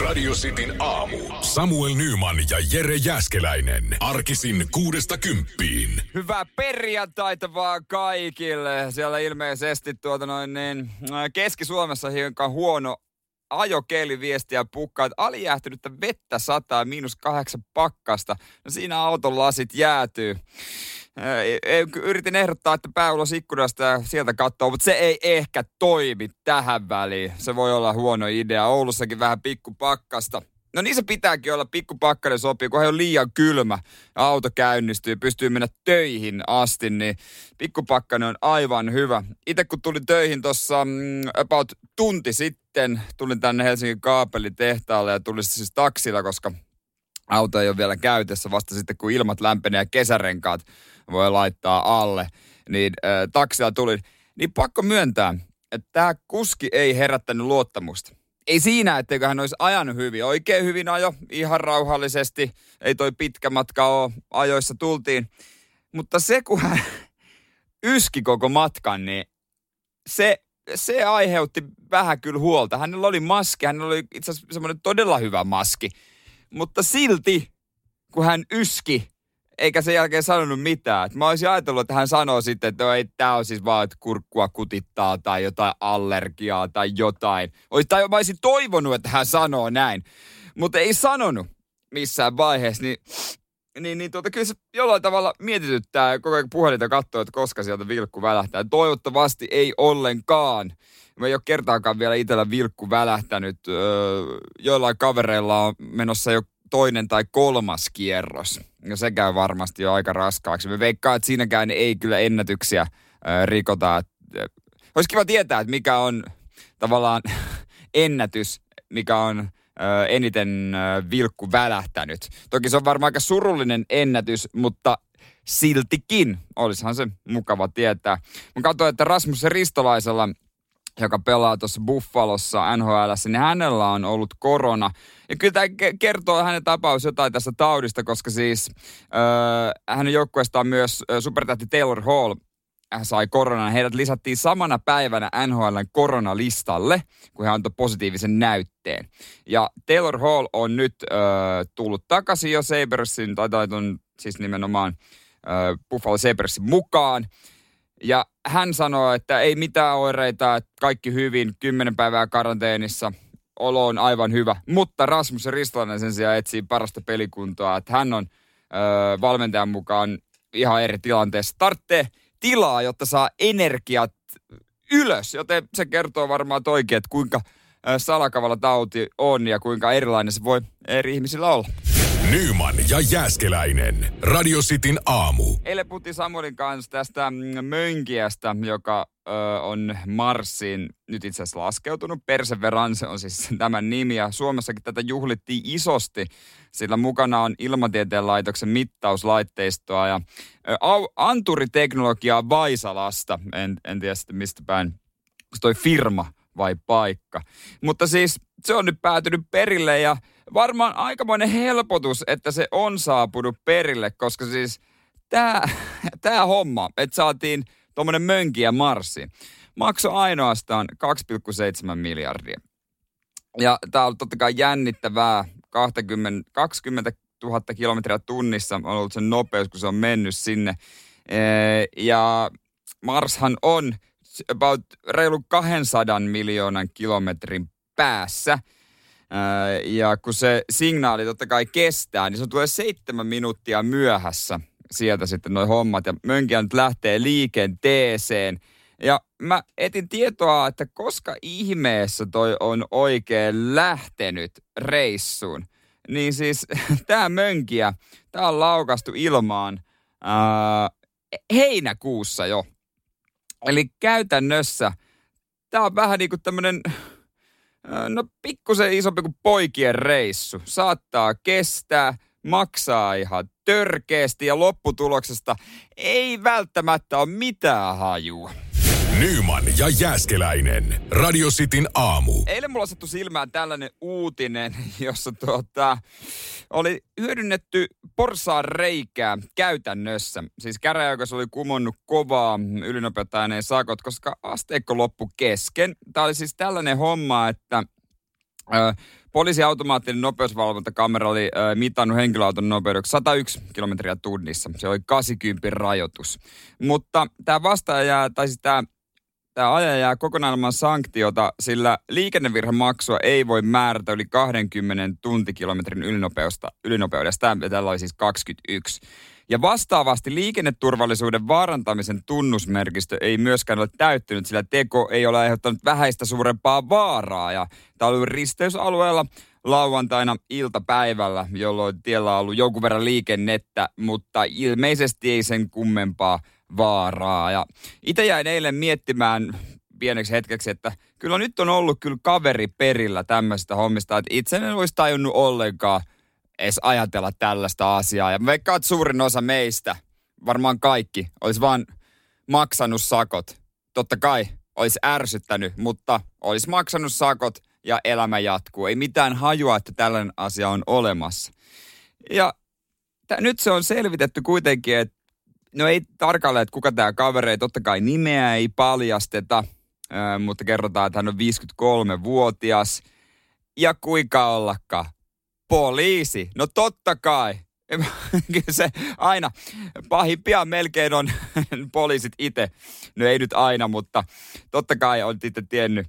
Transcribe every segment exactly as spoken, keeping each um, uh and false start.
Radio Cityn aamu. Samuel Nyman ja Jere Jääskeläinen. Arkisin kuudesta kymppiin. Hyvää perjantaita vaan kaikille. Siellä ilmeisesti tuota noin niin, Keski-Suomessa hiukan huono ajokeli viestiä pukkaa, että alijäähtynyttä vettä sataa, miinus kahdeksan pakkasta. No siinä auton lasit jäätyy. Yritin ehdottaa, että pää ulos ikkunasta ja sieltä katsoo, mutta se ei ehkä toimi tähän väliin. Se voi olla huono idea. Oulussakin vähän pikkupakkasta. No niin se pitääkin olla, pikkupakkainen sopii, kun ei ole liian kylmä ja auto käynnistyy, pystyy mennä töihin asti, niin pikkupakkainen on aivan hyvä. Itse kun tulin töihin tuossa about tunti sitten, tulin tänne Helsingin kaapelitehtaalle ja tulin siis taksilla, koska auto ei ole vielä käytössä, vasta sitten kun ilmat lämpenee ja kesärenkaat voi laittaa alle, niin äh, taksilla tulin. Niin pakko myöntää, että tämä kuski ei herättänyt luottamusta. Ei siinä, etteikö hän olisi ajanut hyvin. Oikein hyvin ajo, ihan rauhallisesti. Ei toi pitkä matka ole, ajoissa tultiin. Mutta se, kun hän yski koko matkan, niin se, se aiheutti vähän kyllä huolta. Hänellä oli maski, hänellä oli itse asiassa semmoinen todella hyvä maski. Mutta silti, kun hän yski, eikä sen jälkeen sanonut mitään. Mä olisin ajatellut, että hän sanoo sitten, että ei, tää on siis vaan, että kurkkua kutittaa tai jotain allergiaa tai jotain. Ois, tai mä olisin toivonut, että hän sanoo näin, mutta ei sanonut missään vaiheessa. Niin, niin, niin tuota, kyllä se jollain tavalla mietityttää koko ajan puhelinta katsoo, että koska sieltä vilkku välähtää. Toivottavasti ei ollenkaan. Mä ei ole kertaakaan vielä itsellä vilkku välähtänyt. Öö, joillain kavereilla on menossa jo toinen tai kolmas kierros. Ja se käy varmasti jo aika raskaaksi. Me veikkaan, että siinäkään ei kyllä ennätyksiä ää, rikota. Olisi kiva tietää, että mikä on tavallaan ennätys, mikä on ää, eniten ää, vilkku välähtänyt. Toki se on varmaan aika surullinen ennätys, mutta siltikin olisihan se mukava tietää. Mä katsoin, että Rasmus Ristolaisella, joka pelaa tuossa Buffalossa N H L:ssä, niin hänellä on ollut korona. Ja kyllä tämä kertoo hänen tapaus jotain tästä taudista, koska siis äh, hänen joukkueestaan myös äh, supertähti Taylor Hall äh, sai koronan. Heidät lisättiin samana päivänä N H L:n koronalistalle, kun hän antoi positiivisen näytteen. Ja Taylor Hall on nyt äh, tullut takaisin jo Sabresin, tai taiton siis nimenomaan äh, Buffalo Sabresin mukaan. Ja hän sanoo, että ei mitään oireita, että kaikki hyvin, kymmenen päivää karanteenissa, olo on aivan hyvä. Mutta Rasmus Ristolainen sen sijaan etsii parasta pelikuntoa, että hän on öö, valmentajan mukaan ihan eri tilanteessa. Tarvitsee tilaa, jotta saa energiat ylös, joten se kertoo varmaan oikein, että kuinka salakavalla tauti on ja kuinka erilainen se voi eri ihmisillä olla. Nyman ja Jääskeläinen. Radio Cityn aamu. Eilen puhuttiin Samuelin kanssa tästä mönkiästä, joka ö, on Marsiin nyt itse asiassa laskeutunut. Perseverance on siis tämän nimi ja Suomessakin tätä juhlittiin isosti, sillä mukana on Ilmatieteen laitoksen mittauslaitteistoa ja ö, anturiteknologiaa Vaisalasta. En, en tiedä sitten mistä päin toi firma vai paikka. Mutta siis se on nyt päätynyt perille ja varmaan aikamoinen helpotus, että se on saapunut perille, koska siis tää, tää homma, että saatiin tommonen mönkiä Marsiin, maksoi ainoastaan kaksi pilkku seitsemän miljardia. Ja tää on totta kai jännittävää, kaksikymmentätuhatta kilometriä tunnissa on ollut sen nopeus, kun se on mennyt sinne. Ja Marshan on about reilu kaksisataa miljoonan kilometrin päässä. Ja kun se signaali totta kai kestää, niin se tulee seitsemän minuuttia myöhässä sieltä sitten noi hommat. Ja mönkiä nyt lähtee liikenteeseen. Ja mä etin tietoa, että koska ihmeessä toi on oikein lähtenyt reissuun. Niin siis tää mönkiä, tää on laukastu ilmaan ää, heinäkuussa jo. Eli käytännössä tää on vähän niin kuin tämmönen... No pikkusen isompi kuin poikien reissu. Saattaa kestää, maksaa ihan törkeästi ja lopputuloksesta ei välttämättä ole mitään hajua. Nyman ja Jääskeläinen. Radio Cityn aamu. Eilen mulla sattui silmään tällainen uutinen, jossa tuota, oli hyödynnetty porsaan reikää käytännössä. Siis käräjäoikeus oli kumonnut kovaa ylinopeutta ääneen sakot, koska asteikko loppui kesken. Tämä oli siis tällainen homma, että Poliisin automaattinen nopeusvalvontakamera oli äh, mitannut henkilöauton nopeudeksi sata yksi kilometriä tunnissa. Se oli kahdeksankymmentä rajoitus. Mutta tämä vastaaja jää, tai siis tämä, tämä ajaja jää kokonaan ilman sanktiota, sillä liikennevirhemaksua ei voi määrätä yli kaksikymmentä tuntikilometrin ylinopeudesta. Tällä oli siis kaksikymmentäyksi. Ja vastaavasti liikenneturvallisuuden vaarantamisen tunnusmerkistö ei myöskään ole täyttynyt, sillä teko ei ole aiheuttanut vähäistä suurempaa vaaraa. Ja tämä oli risteysalueella lauantaina iltapäivällä, jolloin tiellä on ollut jonkun verran liikennettä, mutta ilmeisesti ei sen kummempaa vaaraa. Ja itse jäin eilen miettimään pieneksi hetkeksi, että kyllä nyt on ollut kyllä kaveri perillä tämmöisistä hommista, että itse en olisi tajunnut ollenkaan edes ajatella tällaista asiaa. Ja mä veikkaan, että suurin osa meistä, varmaan kaikki, olisi vaan maksanut sakot. Totta kai olisi ärsyttänyt, mutta olisi maksanut sakot ja elämä jatkuu. Ei mitään hajua, että tällainen asia on olemassa. Ja t- nyt se on selvitetty kuitenkin, että no ei tarkalleen, että kuka tämä kaveri ei, totta kai nimeä ei paljasteta, äh, mutta kerrotaan, että hän on viisikymmentäkolmevuotias. Ja kuinka ollakaan? Poliisi. No totta kai. Kyllä se aina. Pahimpia melkein on poliisit itse. No ei nyt aina, mutta totta kai on itse tiennyt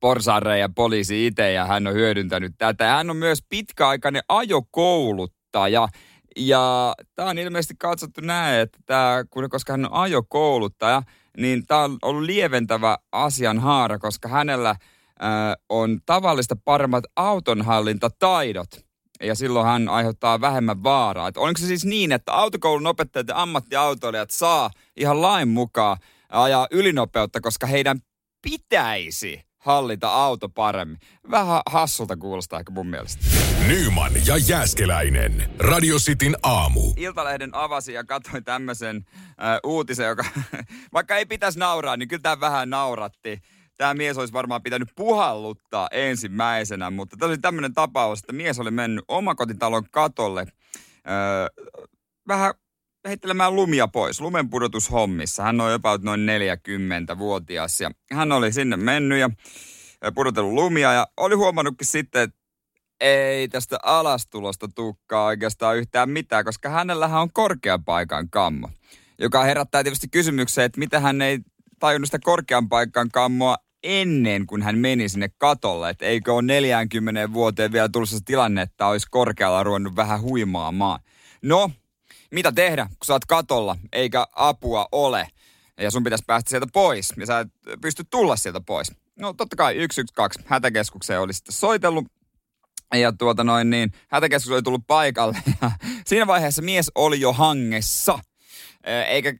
porsaanreiän poliisi itse ja hän on hyödyntänyt tätä. Hän on myös pitkäaikainen ajokouluttaja. Ja tämä on ilmeisesti katsottu näin, että tämä, koska hän on ajokouluttaja, niin tämä on ollut lieventävä asian haara, koska hänellä on tavallista paremmat autonhallintataidot. Ja silloin hän aiheuttaa vähemmän vaaraa. Et onko se siis niin, että autokoulun opettajat ja ammattiautoilijat saa ihan lain mukaan ajaa ylinopeutta, koska heidän pitäisi hallita auto paremmin? Vähän hassulta kuulostaa ehkä mun mielestä. Nyman ja Jääskeläinen. Radio Cityn aamu. Iltalehden avasi ja katsoi tämmöisen äh, uutisen, joka vaikka ei pitäisi nauraa, niin kyllä tämä vähän nauratti. Tämä mies olisi varmaan pitänyt puhalluttaa ensimmäisenä, mutta tämä oli tämmöinen tapaus, että mies oli mennyt omakotitalon katolle öö, vähän heittelemään lumia pois, lumen pudotushommissa. Hän on jopa noin neljäkymmentävuotias ja hän oli sinne mennyt ja pudotellut lumia ja oli huomannutkin sitten, että ei tästä alastulosta tulekaan oikeastaan yhtään mitään, koska hänellähän on korkean paikan kammo, joka herättää tietysti kysymykseen, että mitä hän ei tajunnut sitä korkean paikan kammoa ennen kuin hän meni sinne katolle. Että eikö ole neljäänkymmeneen vuoteen vielä tullut se tilanne, että olisi korkealla ruvennut vähän huimaamaan. No, mitä tehdä, kun sä oot katolla eikä apua ole ja sun pitäisi päästä sieltä pois ja sä et pysty tulla sieltä pois. No totta kai yksi yksi kaksi hätäkeskukseen oli sitten soitellut ja tuota noin niin, hätäkeskus oli tullut paikalle ja siinä vaiheessa mies oli jo hangessa. Eikä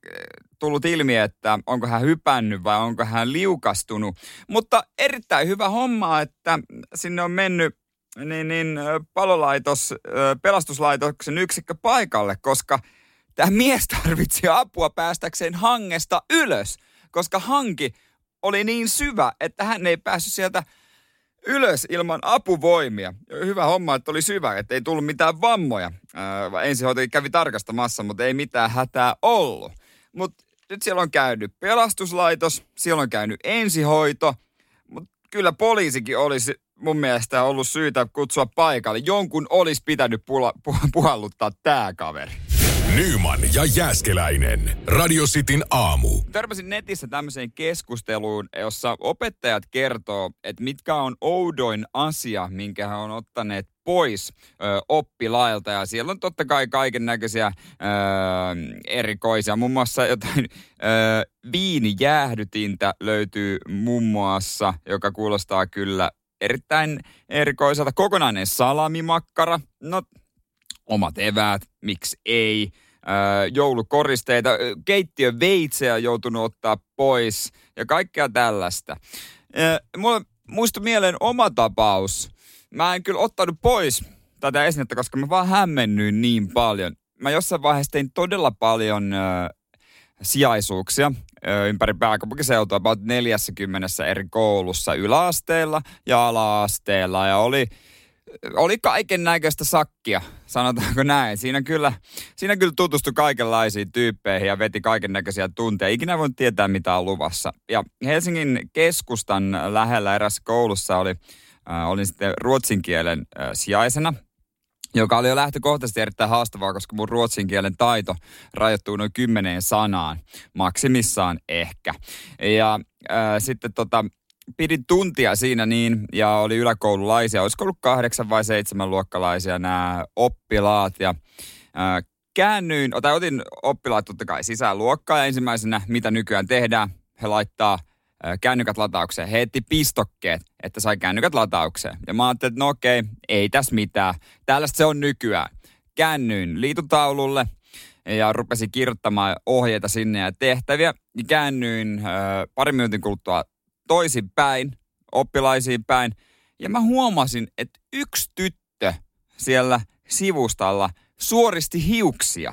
tullut ilmi, että onko hän hypännyt vai onko hän liukastunut. Mutta erittäin hyvä homma, että sinne on mennyt niin, niin, palolaitos, pelastuslaitoksen yksikkö paikalle, koska tämä mies tarvitsi apua päästäkseen hangesta ylös, koska hanki oli niin syvä, että hän ei päässyt sieltä ylös ilman apuvoimia. Hyvä homma, että oli syvä, että ei tullut mitään vammoja. Öö, ensihoitaja kävi tarkastamassa, mutta ei mitään hätää ollut. Mutta nyt siellä on käynyt pelastuslaitos, siellä on käynyt ensihoito, mutta kyllä poliisikin olisi mun mielestä ollut syytä kutsua paikalle. Jonkun olisi pitänyt pula, pu- puhalluttaa tämä kaveri. Nyman ja Jääskeläinen. Radio Cityn aamu. Törmäsin netissä tämmöiseen keskusteluun, jossa opettajat kertoo, että mitkä on oudoin asia, minkä he on ottaneet pois ö, oppilailta. Ja siellä on totta kai kaiken näköisiä erikoisia. Muun muassa jotain ö, viinijäähdytintä löytyy muun muassa, joka kuulostaa kyllä erittäin erikoiselta. Kokonainen salamimakkara. No, omat eväät, miksi ei, öö, joulukoristeita, keittiöveitseä on joutunut ottaa pois ja kaikkea tällaista. Öö, mulla muistui mieleen oma tapaus. Mä en kyllä ottanut pois tätä esinettä, koska mä vaan hämmennyin niin paljon. Mä jossain vaiheessa tein todella paljon öö, sijaisuuksia öö, ympäri pääkaupunkiseutua, about neljäkymmentä eri koulussa yläasteella ja ala-asteella ja oli... Oli kaiken näköistä sakkia, sanotaanko näin. Siinä kyllä, siinä kyllä tutustui kaikenlaisiin tyyppeihin ja veti kaiken näköisiä tunteja. Ikinä voinut tietää, mitä on luvassa. Ja Helsingin keskustan lähellä erässä koulussa oli Äh, olin sitten ruotsin kielen äh, sijaisena, joka oli jo lähtökohtaisesti erittäin haastavaa, koska mun ruotsin kielen taito rajoittuu noin kymmeneen sanaan, maksimissaan ehkä. Ja äh, sitten tota, pidin tuntia siinä niin, ja oli yläkoululaisia, olisiko ollut kahdeksan vai seitsemän luokkalaisia nämä oppilaat, ja äh, käännyin, tai otin oppilaat totta kai sisään luokkaan, ja ensimmäisenä, mitä nykyään tehdään, he laittaa kännykät lataukseen. He etti pistokkeet, että sai kännykät lataukseen. Ja mä ajattelin, että no okei, ei tässä mitään. Tällaista se on nykyään. Käännyin liitutaululle ja rupesin kirjoittamaan ohjeita sinne ja tehtäviä. Ja käännyin äh, pari minuutin kuluttua toisin päin, oppilaisiin päin. Ja mä huomasin, että yksi tyttö siellä sivustalla suoristi hiuksia.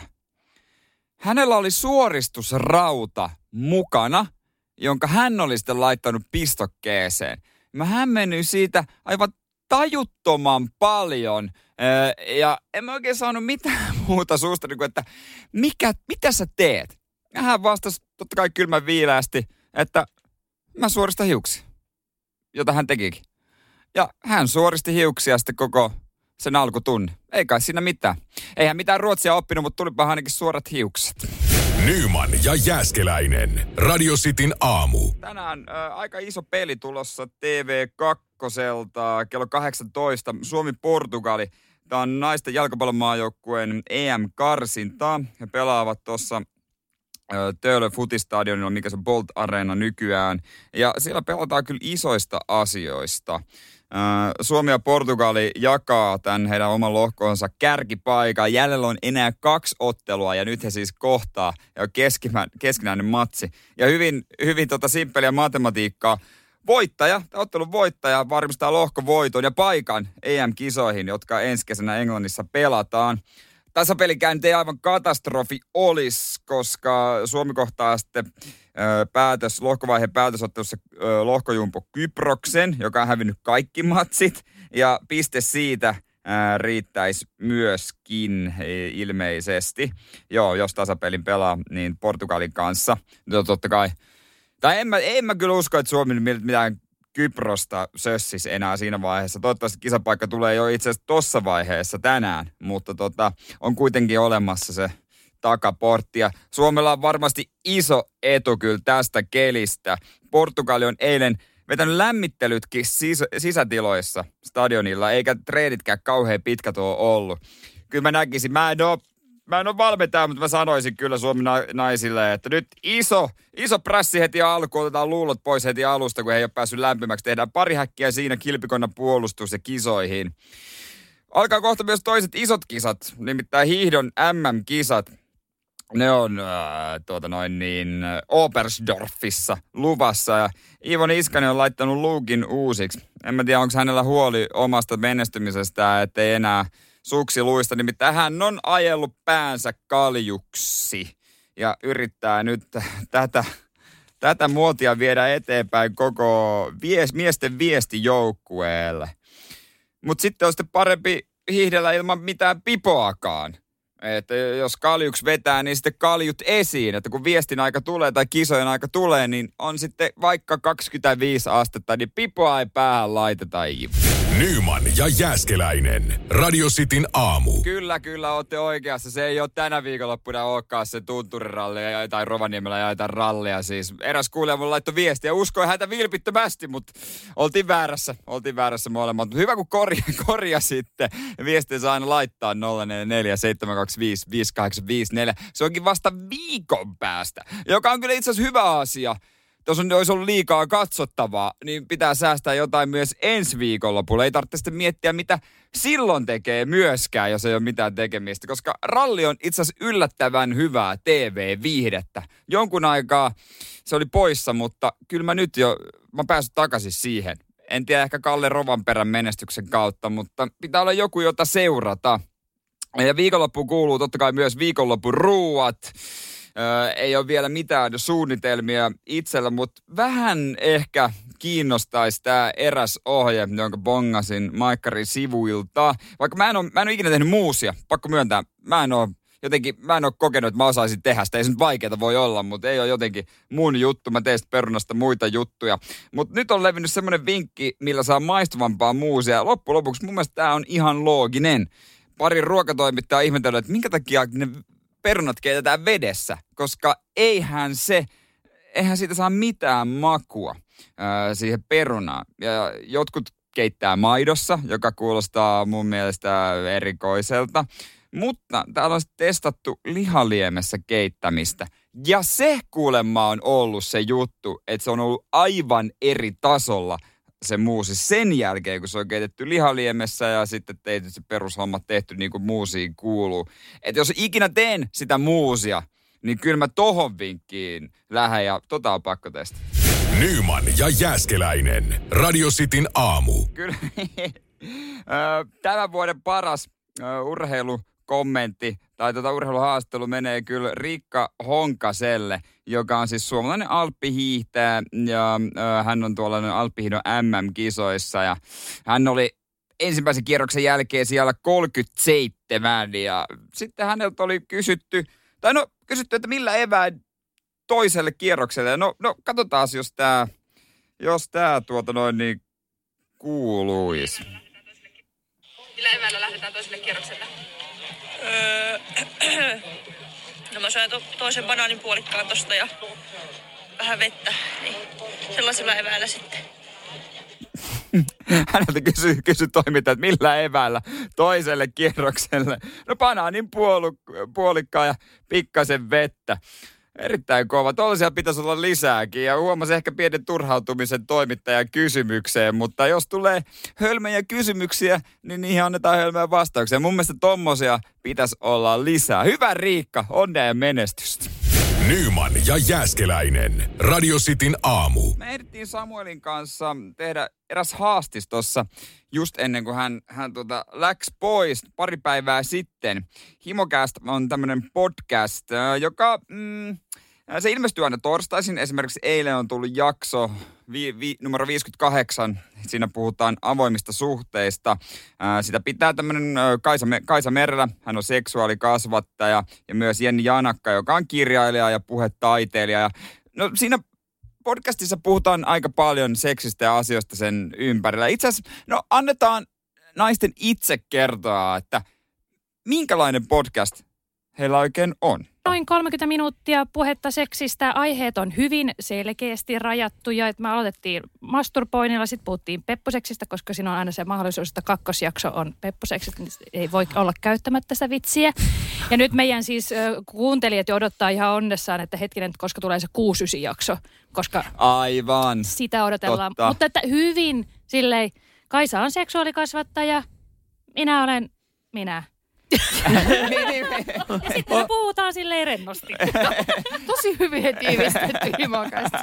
Hänellä oli suoristusrauta mukana, jonka hän oli sitten laittanut pistokkeeseen. Mä hämmennyin siitä aivan tajuttoman paljon, ja en mä oikein saanut mitään muuta suusta, niin kuin että mikä, mitä sä teet? Ja hän vastasi totta kai kylmän viileästi, että mä suoristan hiuksia, jota hän tekikin. Ja hän suoristi hiuksia sitten koko sen alkutunni. Ei kai siinä mitään. Eihän mitään ruotsia oppinut, mutta tulipa ainakin suorat hiukset. Nyman ja Jääskeläinen. Radio Cityn aamu. Tänään äh, aika iso peli tulossa T V kakkoselta kello kahdeksantoista. Suomi-Portugali. Tämä on naisten jalkapallomaajoukkueen E M-karsintaa. He pelaavat tuossa äh, Töölö Futistadionilla, mikä se Bolt Arena nykyään. Ja siellä pelataan kyllä isoista asioista. Suomi ja Portugali jakaa tämän heidän oman lohkonsa kärkipaikan. Jäljellä on enää kaksi ottelua ja nyt he siis kohtaa ja keskimä, keskinäinen matsi. Ja hyvin, hyvin tota simppeliä matematiikkaa. Voittaja, ottelun voittaja varmistaa lohkovoiton ja paikan E M-kisoihin, jotka ensi kesänä Englannissa pelataan. Tasapelikään ei aivan katastrofi olisi, koska Suomi kohtaa sitten päätös, lohkovaiheen päätösottelussa lohkojumpo Kyproksen, joka on hävinnyt kaikki matsit. Ja piste siitä riittäisi myöskin ilmeisesti. Joo, jos tasapelin pelaa, niin Portugalin kanssa. No totta kai. Tai en mä, en mä kyllä usko, että Suomi mitään Kyprosta sössis enää siinä vaiheessa. Toivottavasti kisapaikka tulee jo itse asiassa tuossa vaiheessa tänään, mutta tota, on kuitenkin olemassa se takaportti. Ja Suomella on varmasti iso etu kyllä tästä kelistä. Portugali on eilen vetänyt lämmittelytkin sis- sisätiloissa stadionilla, eikä treenitkään kauhean pitkä tuo ollut. Kyllä mä näkisin, mä en ole, mä en ole valmentaja, mutta mä sanoisin kyllä Suomen naisille, että nyt iso, iso prässi heti alkuun, otetaan luulot pois heti alusta, kun he ei ole päässyt lämpimäksi. Tehdään pari häkkiä siinä kilpikonna puolustus ja kisoihin. Alkaa kohta myös toiset isot kisat, nimittäin hiihdon M M-kisat. Ne on äh, tuota noin niin Oberstdorfissa luvassa ja Iivo Niskanen on laittanut luukin uusiksi. En mä tiedä, onko hänellä huoli omasta menestymisestä, ettei enää suksiluista, nimittäin hän on ajellut päänsä kaljuksi ja yrittää nyt tätä, tätä muotia viedä eteenpäin koko viest, miesten viestijoukkueelle. Mutta sitten on sitten parempi hiihdellä ilman mitään pipoakaan. Että jos kaljuksi vetää, niin sitten kaljut esiin. Että kun viestin aika tulee tai kisojen aika tulee, niin on sitten vaikka kaksikymmentäviisi astetta, niin pipoa ei päähän laiteta. Nyman ja Jääskeläinen. Radio Cityn aamu. Kyllä, kyllä, olette oikeassa. Se ei ole tänä viikonloppuna olekaan se tunturirallia tai Rovaniemellä ja jotain rallia. Siis eräs kuulija mulle laittoi viestiä. Uskoin häntä vilpittömästi, mutta oltiin väärässä. Oltiin väärässä molemmat. Mutta hyvä, kun korja, korja sitten. Viestiä saa aina laittaa nolla neljä neljä seitsemän kaksi viisi viisi kahdeksan viisi neljä. Se onkin vasta viikon päästä, joka on kyllä itse asiassa hyvä asia. Jos on, olisi ollut liikaa katsottavaa, niin pitää säästää jotain myös ensi viikonlopulla. Ei tarvitse sitten miettiä, mitä silloin tekee myöskään, jos ei ole mitään tekemistä. Koska ralli on itse asiassa yllättävän hyvää T V-viihdettä. Jonkun aikaa se oli poissa, mutta kyllä mä nyt jo, mä oon päässyt takaisin siihen. En tiedä, ehkä Kalle Rovanperän menestyksen kautta, mutta pitää olla joku, jota seurata. Ja viikonloppuun kuuluu totta kai myös viikonlopun ruuat. Öö, ei ole vielä mitään suunnitelmia itsellä, mutta vähän ehkä kiinnostaisi tämä eräs ohje, jonka bongasin Maikkarin sivuilta. Vaikka mä en ole, mä en ole ikinä tehnyt muusia, pakko myöntää. Mä en ole jotenkin, mä en ole kokenut, että mä osaisin tehdä sitä. Ei se nyt vaikeeta voi olla, mutta ei ole jotenkin mun juttu. Mä teen perunasta muita juttuja. Mutta nyt on levinnyt semmoinen vinkki, millä saa maistuvampaa muusia. Loppujen lopuksi mun mielestä tää on ihan looginen. Pari ruokatoimittajaa on ihmetellyt, että minkä takia ne perunat keitetään vedessä, koska eihän se, eihän siitä saa mitään makua ää, siihen perunaan. Ja jotkut keittää maidossa, joka kuulostaa mun mielestä erikoiselta. Mutta täällä on testattu lihaliemessä keittämistä. Ja se kuulemma on ollut se juttu, että se on ollut aivan eri tasolla se muusi sen jälkeen, kun se on keitetty lihaliemessä ja sitten tehty se perushomma tehty niin kuin muusiin kuuluu. Että jos ikinä teen sitä muusia, niin kyllä mä tohon vinkkiin lähden ja tota on pakko testata. Nyman ja Jääskeläinen. Radio Cityn aamu. Kyllä. Tämän vuoden paras urheilukommentti tai tota urheiluhaastelu menee kyllä Riikka Honkaselle, joka on siis suomalainen alppihiihtäjä ja hän on tuolla alppihiihdon M M-kisoissa ja hän oli ensimmäisen kierroksen jälkeen siellä kolmekymmentäseitsemän ja sitten häneltä oli kysytty, tai no kysytty, että millä eväin toiselle kierrokselle. No, no katsotaan, jos tää, jos tää tuota noin niin kuuluisi. Millä eväillä lähdetään toiselle kierrokselle? Öö, no mä syön to, toisen banaanin puolikkaan tosta ja vähän vettä, niin sellaisella eväillä sitten. Häneltä kysyi kysy toimittaja, että millä eväillä toiselle kierrokselle? No banaanin puoluk- puolikkaan ja pikkasen vettä. Erittäin kova. Tuollaisia pitäisi olla lisääkin ja huomasin ehkä pienen turhautumisen toimittajan kysymykseen, mutta jos tulee hölmöjä kysymyksiä, niin niihin annetaan hölmöjä vastauksia. Mun mielestä tommosia pitäisi olla lisää. Hyvä Riikka, onnea ja menestystä. Nyman ja Jääskeläinen. Radio Cityn aamu. Me ehdittiin Samuelin kanssa tehdä eräs haastis tuossa just ennen kuin hän, hän tuota, läks pois pari päivää sitten. Himokast on tämmöinen podcast, joka... Mm, se ilmestyy aina torstaisin. Esimerkiksi eilen on tullut jakso vi, vi, numero viisikymmentäkahdeksan. Siinä puhutaan avoimista suhteista. Ää, sitä pitää tämmöinen Kaisa, Kaisa Merelä. Hän on seksuaalikasvattaja ja myös Jenni Janakka, joka on kirjailija ja puhetaiteilija. Ja, no, siinä podcastissa puhutaan aika paljon seksistä ja asioista sen ympärillä. Itse asiassa no, annetaan naisten itse kertoa, että minkälainen podcast heillä oikein on. Noin kolmekymmentä minuuttia puhetta seksistä. Aiheet on hyvin selkeästi rajattuja. Me aloitettiin masturboinnilla, sitten puhuttiin pepposeksistä, koska siinä on aina se mahdollisuus, että kakkosjakso on pepposeksistä. Niin ei voi olla käyttämättä sitä vitsiä. Ja nyt meidän siis kuuntelijat jo odottaa ihan onnessaan, että hetkinen, koska tulee se kuusi yhdeksän jakso. Koska aivan. Sitä odotellaan. Totta. Mutta että hyvin silleen, Kaisa on seksuaalikasvattaja, minä olen minä. Ja sitten me puhutaan silleen rennosti. Tosi hyvin tiivistetty Himokasti.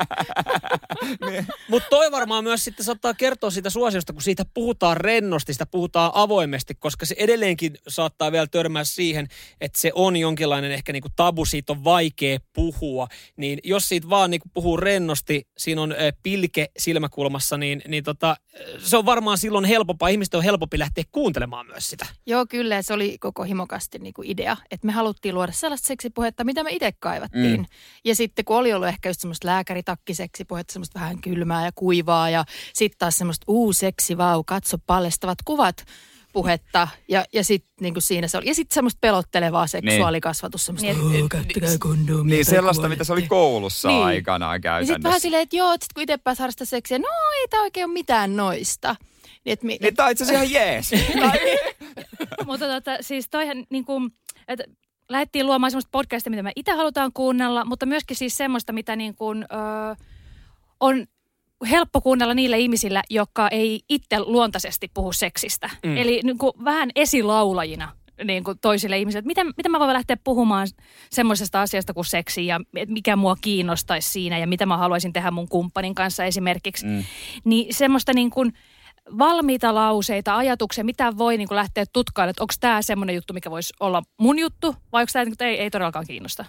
Mutta toi varmaan myös sitten saattaa kertoa siitä suosiosta, kun siitä puhutaan rennosti, sitä puhutaan avoimesti, koska se edelleenkin saattaa vielä törmää siihen, että se on jonkinlainen ehkä niinku tabu, siitä on vaikea puhua. Niin jos siitä vaan niinku puhuu rennosti, siinä on pilke silmäkulmassa, niin, niin tota, se on varmaan silloin helpompaa. Ihmisten on helpompi lähteä kuuntelemaan myös sitä. Joo, kyllä. Se oli koko Himokastin niinku idea, että me haluttiin luoda sellaista seksipuhetta, mitä me itse kaivattiin. Mm. Ja sitten kun oli ollut ehkä just semmoista lääkäritakkiseksipuhetta, semmoista vähän kylmää ja kuivaa ja sitten taas semmoista uu seksi, vau, katso paljastavat kuvat -puhetta ja, ja sitten niinku siinä se oli. Ja sitten semmoista pelottelevaa seksuaalikasvatus, semmoista niin, käyttäkää kondomia. Niin sellaista, mitä se oli koulussa niin aikanaan käytännössä. Ja sitten vähän silleen, että joo, että sit kun itse pääsi harrastaa seksiä, no ei tää oikein ole mitään noista. Niin, mi- niin tää on itse asiassa ihan jees. Mutta tota, siis toihan niin kuin, että lähdettiin luomaan semmoista podcastia, mitä me itse halutaan kuunnella, mutta myöskin siis semmoista, mitä niin kuin, öö, on helppo kuunnella niillä ihmisillä, jotka ei itse luontaisesti puhu seksistä. Mm. Eli niin kuin, vähän esilaulajina niin kuin toisille ihmisille, että miten, miten mä voin lähteä puhumaan semmoisesta asiasta kuin seksi ja mikä mua kiinnostaisi siinä ja mitä mä haluaisin tehdä mun kumppanin kanssa esimerkiksi. Mm. Niin semmoista niin kuin valmiita lauseita, ajatuksia, mitä voi niin kuin lähteä tutkailemaan, että onko tämä semmoinen juttu, mikä voisi olla mun juttu, vai onko tämä niin kuin, ei, ei todellakaan kiinnosta?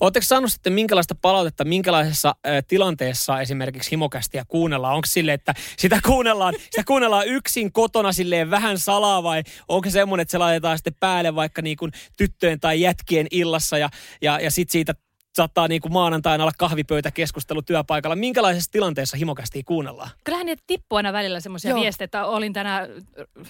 Oletteko saanut sitten minkälaista palautetta, minkälaisessa ä, tilanteessa esimerkiksi Himokästiä kuunnellaan? Onko sille, että sitä kuunnellaan, sitä kuunnellaan yksin kotona silleen vähän salaa, vai onko se semmoinen, että se laitetaan sitten päälle vaikka niin kuin tyttöjen tai jätkien illassa ja, ja, ja sitten siitä saattaa niin kuin maanantaina olla kahvipöytäkeskustelu työpaikalla. Minkälaisessa tilanteessa Himokästiä kuunnellaan? Kyllähän niitä tippuu aina välillä semmoisia viestejä, että olin tänään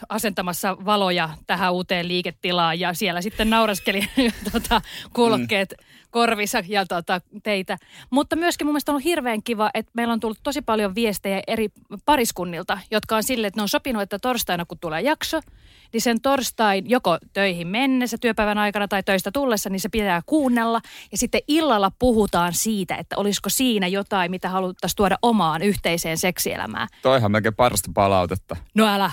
asentamassa valoja tähän uuteen liiketilaan ja siellä sitten nauraskeli tuota, kuulokkeet mm. korvissa ja tuota, teitä. Mutta myöskin mun mielestä on ollut hirveän kiva, että meillä on tullut tosi paljon viestejä eri pariskunnilta, jotka on silleen, että ne on sopinut, että torstaina kun tulee jakso, niin sen torstain joko töihin mennessä työpäivän aikana tai töistä tullessa, niin se pitää kuunnella ja sitten illalla puhutaan siitä, että olisiko siinä jotain, mitä haluttaisiin tuoda omaan yhteiseen seksielämään. Toihan melkein parasta palautetta. No älä.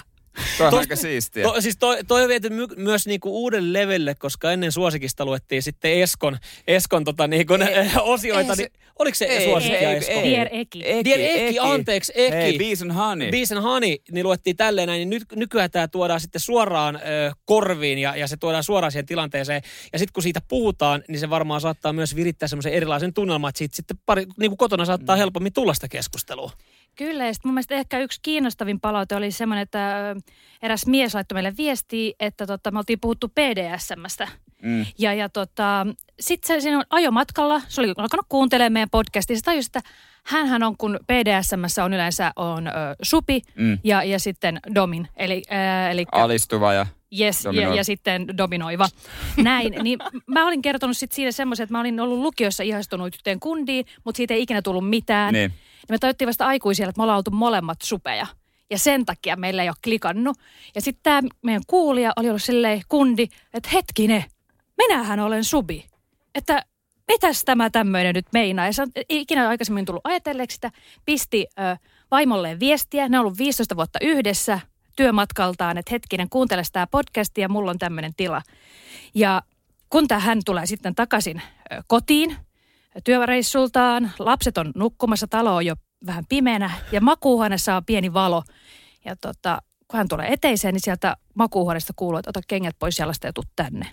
Toihan aika siistiä. To, siis toi, toi on viety my, myös niinku uudelle levelle, koska ennen Suosikista luettiin sitten Eskon, Eskon tota niinku ei, osioita. Ei, niin, oliko se ei, Suosikkia ei, Esko? Ei, Dier Eki. Eki. Dier Eki, Eki. Anteeksi, Eki. Hei, Bees and Honey. Bees and Honey, niin luettiin tälleen näin, niin nyt, nykyään tämä tuodaan sitten suoraan äh, korviin ja, ja se tuodaan suoraan siihen tilanteeseen. Ja sitten kun siitä puhutaan, niin se varmaan saattaa myös virittää semmoisen erilaisen tunnelman, että siitä sitten pari, niin kuin kotona saattaa mm. helpommin tulla sitä keskustelua. Kyllä, ja sitten mun mielestä ehkä yksi kiinnostavin palaute oli semmoinen, että eräs mies laittoi meille viestiä, että tota, me oltiin puhuttu P D S M:stä. Mm. Ja, ja tota, sitten se ajomatkalla, se oli alkanut kuuntelemaan meidän podcastia, se tajusi, että hänhän on, kun P D S M:ssä on yleensä on ö, supi mm. ja, ja sitten domin. Eli, ö, eli, alistuva ja... Yes, ja, ja sitten dominoiva. Näin, niin mä olin kertonut sitten siinä semmoisen, että mä olin ollut lukiossa ihastunut yhteen kundiin, mutta siitä ei ikinä tullut mitään. Niin. Ja me tajuttiin vasta aikuisia, että me ollaan oltu molemmat supeja. Ja sen takia meillä ei ole klikannut. Ja sitten tämä meidän kuulija oli ollut silleen kundi, että hetkinen, minähän olen subi. Että mitäs tämä tämmöinen nyt meinaa? Ja se on ikinä aikaisemmin tullut ajatelleeksi sitä. Pisti ö, vaimolleen viestiä, ne on ollut viisitoista vuotta yhdessä työmatkaltaan, että hetkinen, kuuntele sitä podcastia, mulla on tämmöinen tila. Ja kun hän tulee sitten takaisin kotiin, työreissultaan, lapset on nukkumassa, talo on jo vähän pimeänä ja makuuhuoneessa on pieni valo. Ja tota, kun hän tulee eteiseen, niin sieltä makuuhuoneesta kuuluu, että ota kengät pois jalasta ja tuu tänne.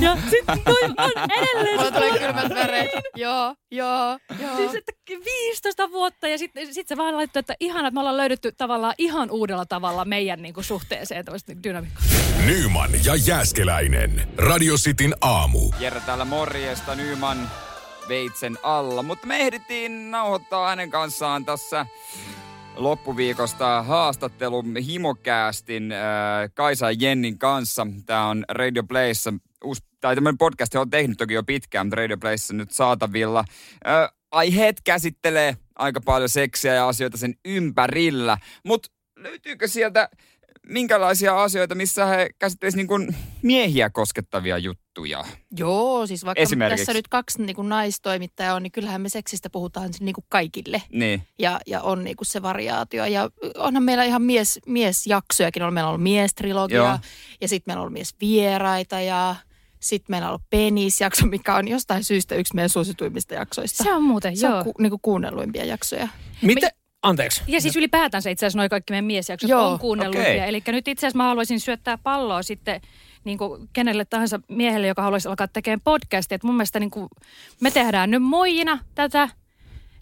Ja sitten toi on edelleen. Mulla tulee kylmät väreet. Joo, joo, joo. Siis että viisitoista vuotta ja sitten sit se vaan laittoi, että ihana, että me ollaan löydetty tavallaan ihan uudella tavalla meidän niin kuin, suhteeseen tämmöistä dynamiikkaa. Nyman ja Jääskeläinen. Radio Cityn aamu. Jere täällä morjesta, Nyman veitsen alla. Mutta me ehdittiin nauhoittaa hänen kanssaan tässä loppuviikosta haastattelu Himokäästin äh, Kaisa ja Jennin kanssa. Tämä on Radio Playssa. Uus, tai tämmöinen podcast on tehnyt toki jo pitkään, mutta Radio Playssa nyt saatavilla. Äh, aiheet käsittelee aika paljon seksiä ja asioita sen ympärillä. Mutta löytyykö sieltä minkälaisia asioita, missä he käsittelisivät niin miehiä koskettavia juttuja? Joo, siis vaikka tässä nyt kaksi niin kuin naistoimittajaa on, niin kyllähän me seksistä puhutaan niin kuin kaikille. Niin. Ja, ja on niin kuin se variaatio. Ja onhan meillä ihan mies, miesjaksojakin. Meillä on ollut miestrilogia. Joo. Ja sitten meillä on ollut miesvieraita ja sitten meillä on ollut penisjakso, mikä on jostain syystä yksi meidän suosituimmista jaksoista. Se on muuten, se joo. Se on ku, niin kuin kuunnelluimpia jaksoja. Mitä? Anteeksi. Ja siis ylipäätänsä itse asiassa noi kaikki meidän miesjaksot Joo, on kuunnellut. Okay. Eli nyt itse asiassa mä haluaisin syöttää palloa sitten niin kuin kenelle tahansa miehelle, joka haluaisi alkaa tekemään podcastia. Et mun mielestä niin kuin me tehdään nyt muijina tätä,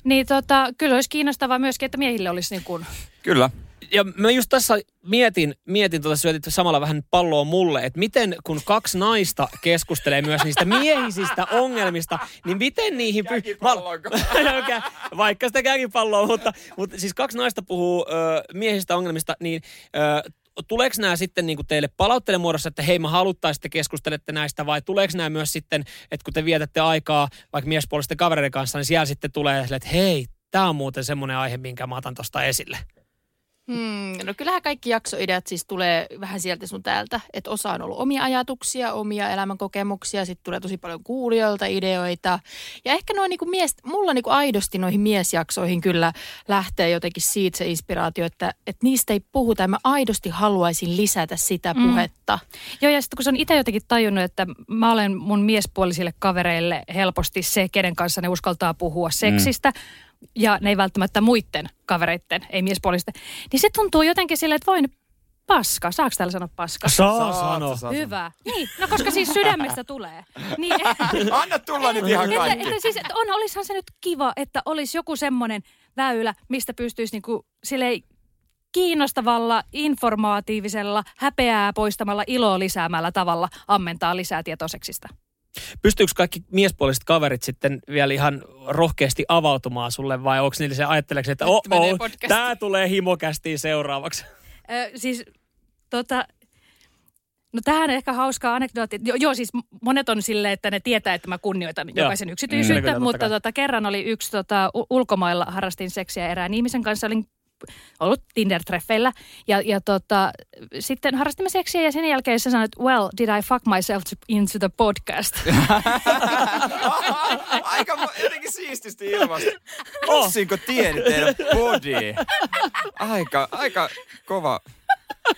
niin tota, kyllä olisi kiinnostavaa myöskin, että miehille olisi niin kuin... Kyllä. Ja mä just tässä mietin, mietin tuota, syötit samalla vähän palloa mulle, että miten kun kaksi naista keskustelee myös niistä miehisistä ongelmista, niin miten niihin... Käkipalloa. Vaikka sitä käkipalloa, mutta, mutta siis kaksi naista puhuu ö, miehisistä ongelmista, niin... Ö, tuleeko nämä sitten niin kuin teille palautteiden muodossa, että hei, mä haluttaisiin, että keskustelette näistä, vai tuleeko nämä myös sitten, että kun te vietätte aikaa vaikka miespuolisten kavereiden kanssa, niin siellä sitten tulee sille, että hei, tämä on muuten semmoinen aihe, minkä mä otan tuosta esille. Hmm, no kyllähän kaikki jaksoideat siis tulee vähän sieltä sun täältä, että osa on ollut omia ajatuksia, omia elämänkokemuksia, sitten tulee tosi paljon kuulijoilta ideoita. Ja ehkä noin niinku mies, mulla niinku aidosti noihin miesjaksoihin kyllä lähtee jotenkin siitä se inspiraatio, että et niistä ei puhuta ja mä aidosti haluaisin lisätä sitä puhetta. Mm. Joo ja sitten kun se on itse jotenkin tajunnut, että mä olen mun miespuolisille kavereille helposti se, kenen kanssa ne uskaltaa puhua seksistä, mm. ja ne ei välttämättä muiden kavereitten, ei miespuolisten, niin se tuntuu jotenkin silleen, että voin paska. Saako täällä sanoa paska? Saa sanoa. Hyvä. Niin, no koska siis sydämestä tulee. Niin, anna tulla nyt ihan kaikki. Että, että siis, että on, olisihan se nyt kiva, että olisi joku semmoinen väylä, mistä pystyisi niinku silleen kiinnostavalla, informatiivisella, häpeää poistamalla, iloa lisäämällä tavalla ammentaa lisää tietoa seksistä. Pystyykö kaikki miespuoliset kaverit sitten vielä ihan rohkeasti avautumaan sulle vai onko niille se ajatteleeksi, että oh, oh, tää tulee Himokästiin seuraavaksi? Ö, siis tota, no tähän ehkä hauskaa anekdoottia. Jo, joo, siis monet on silleen, että ne tietää, että mä kunnioitan joo. jokaisen yksityisyyttä, mm, mutta tota, kerran oli yksi tota, ulkomailla harrastin seksiä erään ihmisen kanssa, olin ollut Tinder-treffeillä ja, ja tota, sitten harrastimme seksiä ja sen jälkeen se sanoi, että well, did I fuck myself to, into the podcast? Aika jotenkin siististi ilmasta. Pussinko tieni teidän body? Aika, aika kova.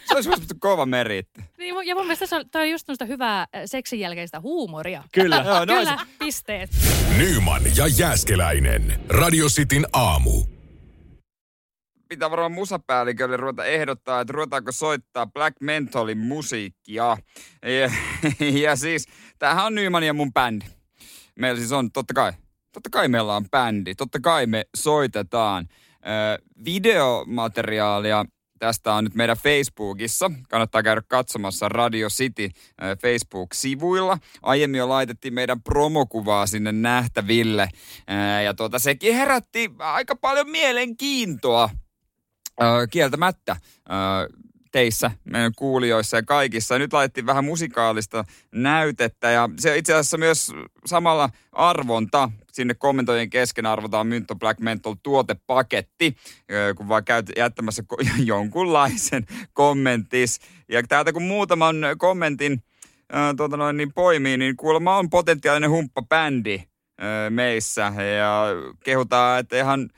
Se olisi musta kova meriitti. Niin, ja mun mielestä se on, toi on just noista hyvää seksin jälkeistä huumoria. Kyllä. Joo, kyllä, pisteet. Nyman ja Jääskeläinen. Radio Cityn aamu. Pitää varmaan musapäällikölle ruveta ehdottaa, että ruvetaanko soittaa Black Mentalin musiikkia. Ja, ja siis, tämähän on Nyman ja mun bändi. Meillä siis on, totta kai, totta kai meillä on bändi. Totta kai me soitetaan ö, videomateriaalia. Tästä on nyt meidän Facebookissa. Kannattaa käydä katsomassa Radio City Facebook-sivuilla. Aiemmin jo laitettiin meidän promokuvaa sinne nähtäville. Ja tuota, sekin herätti aika paljon mielenkiintoa kieltämättä teissä, meidän kuulijoissa ja kaikissa. Nyt laitettiin vähän musikaalista näytettä ja se itse asiassa myös samalla arvonta. Sinne kommentojen kesken arvotaan Myntto Black Mental -tuotepaketti, kun vaan käyt jättämässä jonkunlaisen kommentis. Ja täältä kun muutaman kommentin äh, tuota noin, niin poimii, niin kuulemma on potentiaalinen humppabändi äh, meissä. Ja kehutaan, että ihan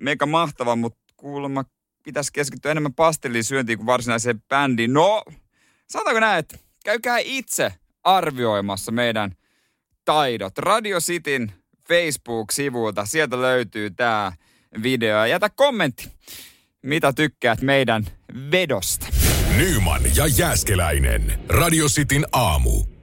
mega mahtava, mutta kuulemma pitäisi keskittyä enemmän pastellisyöntiin kuin varsinaiseen bändiin. No, sanotaanko näin, että käykää itse arvioimassa meidän taidot. Radio Cityn Facebook-sivulta, sieltä löytyy tää video. Jätä kommentti, mitä tykkäät meidän vedosta. Nyman ja Jääskeläinen. Radio Cityn aamu.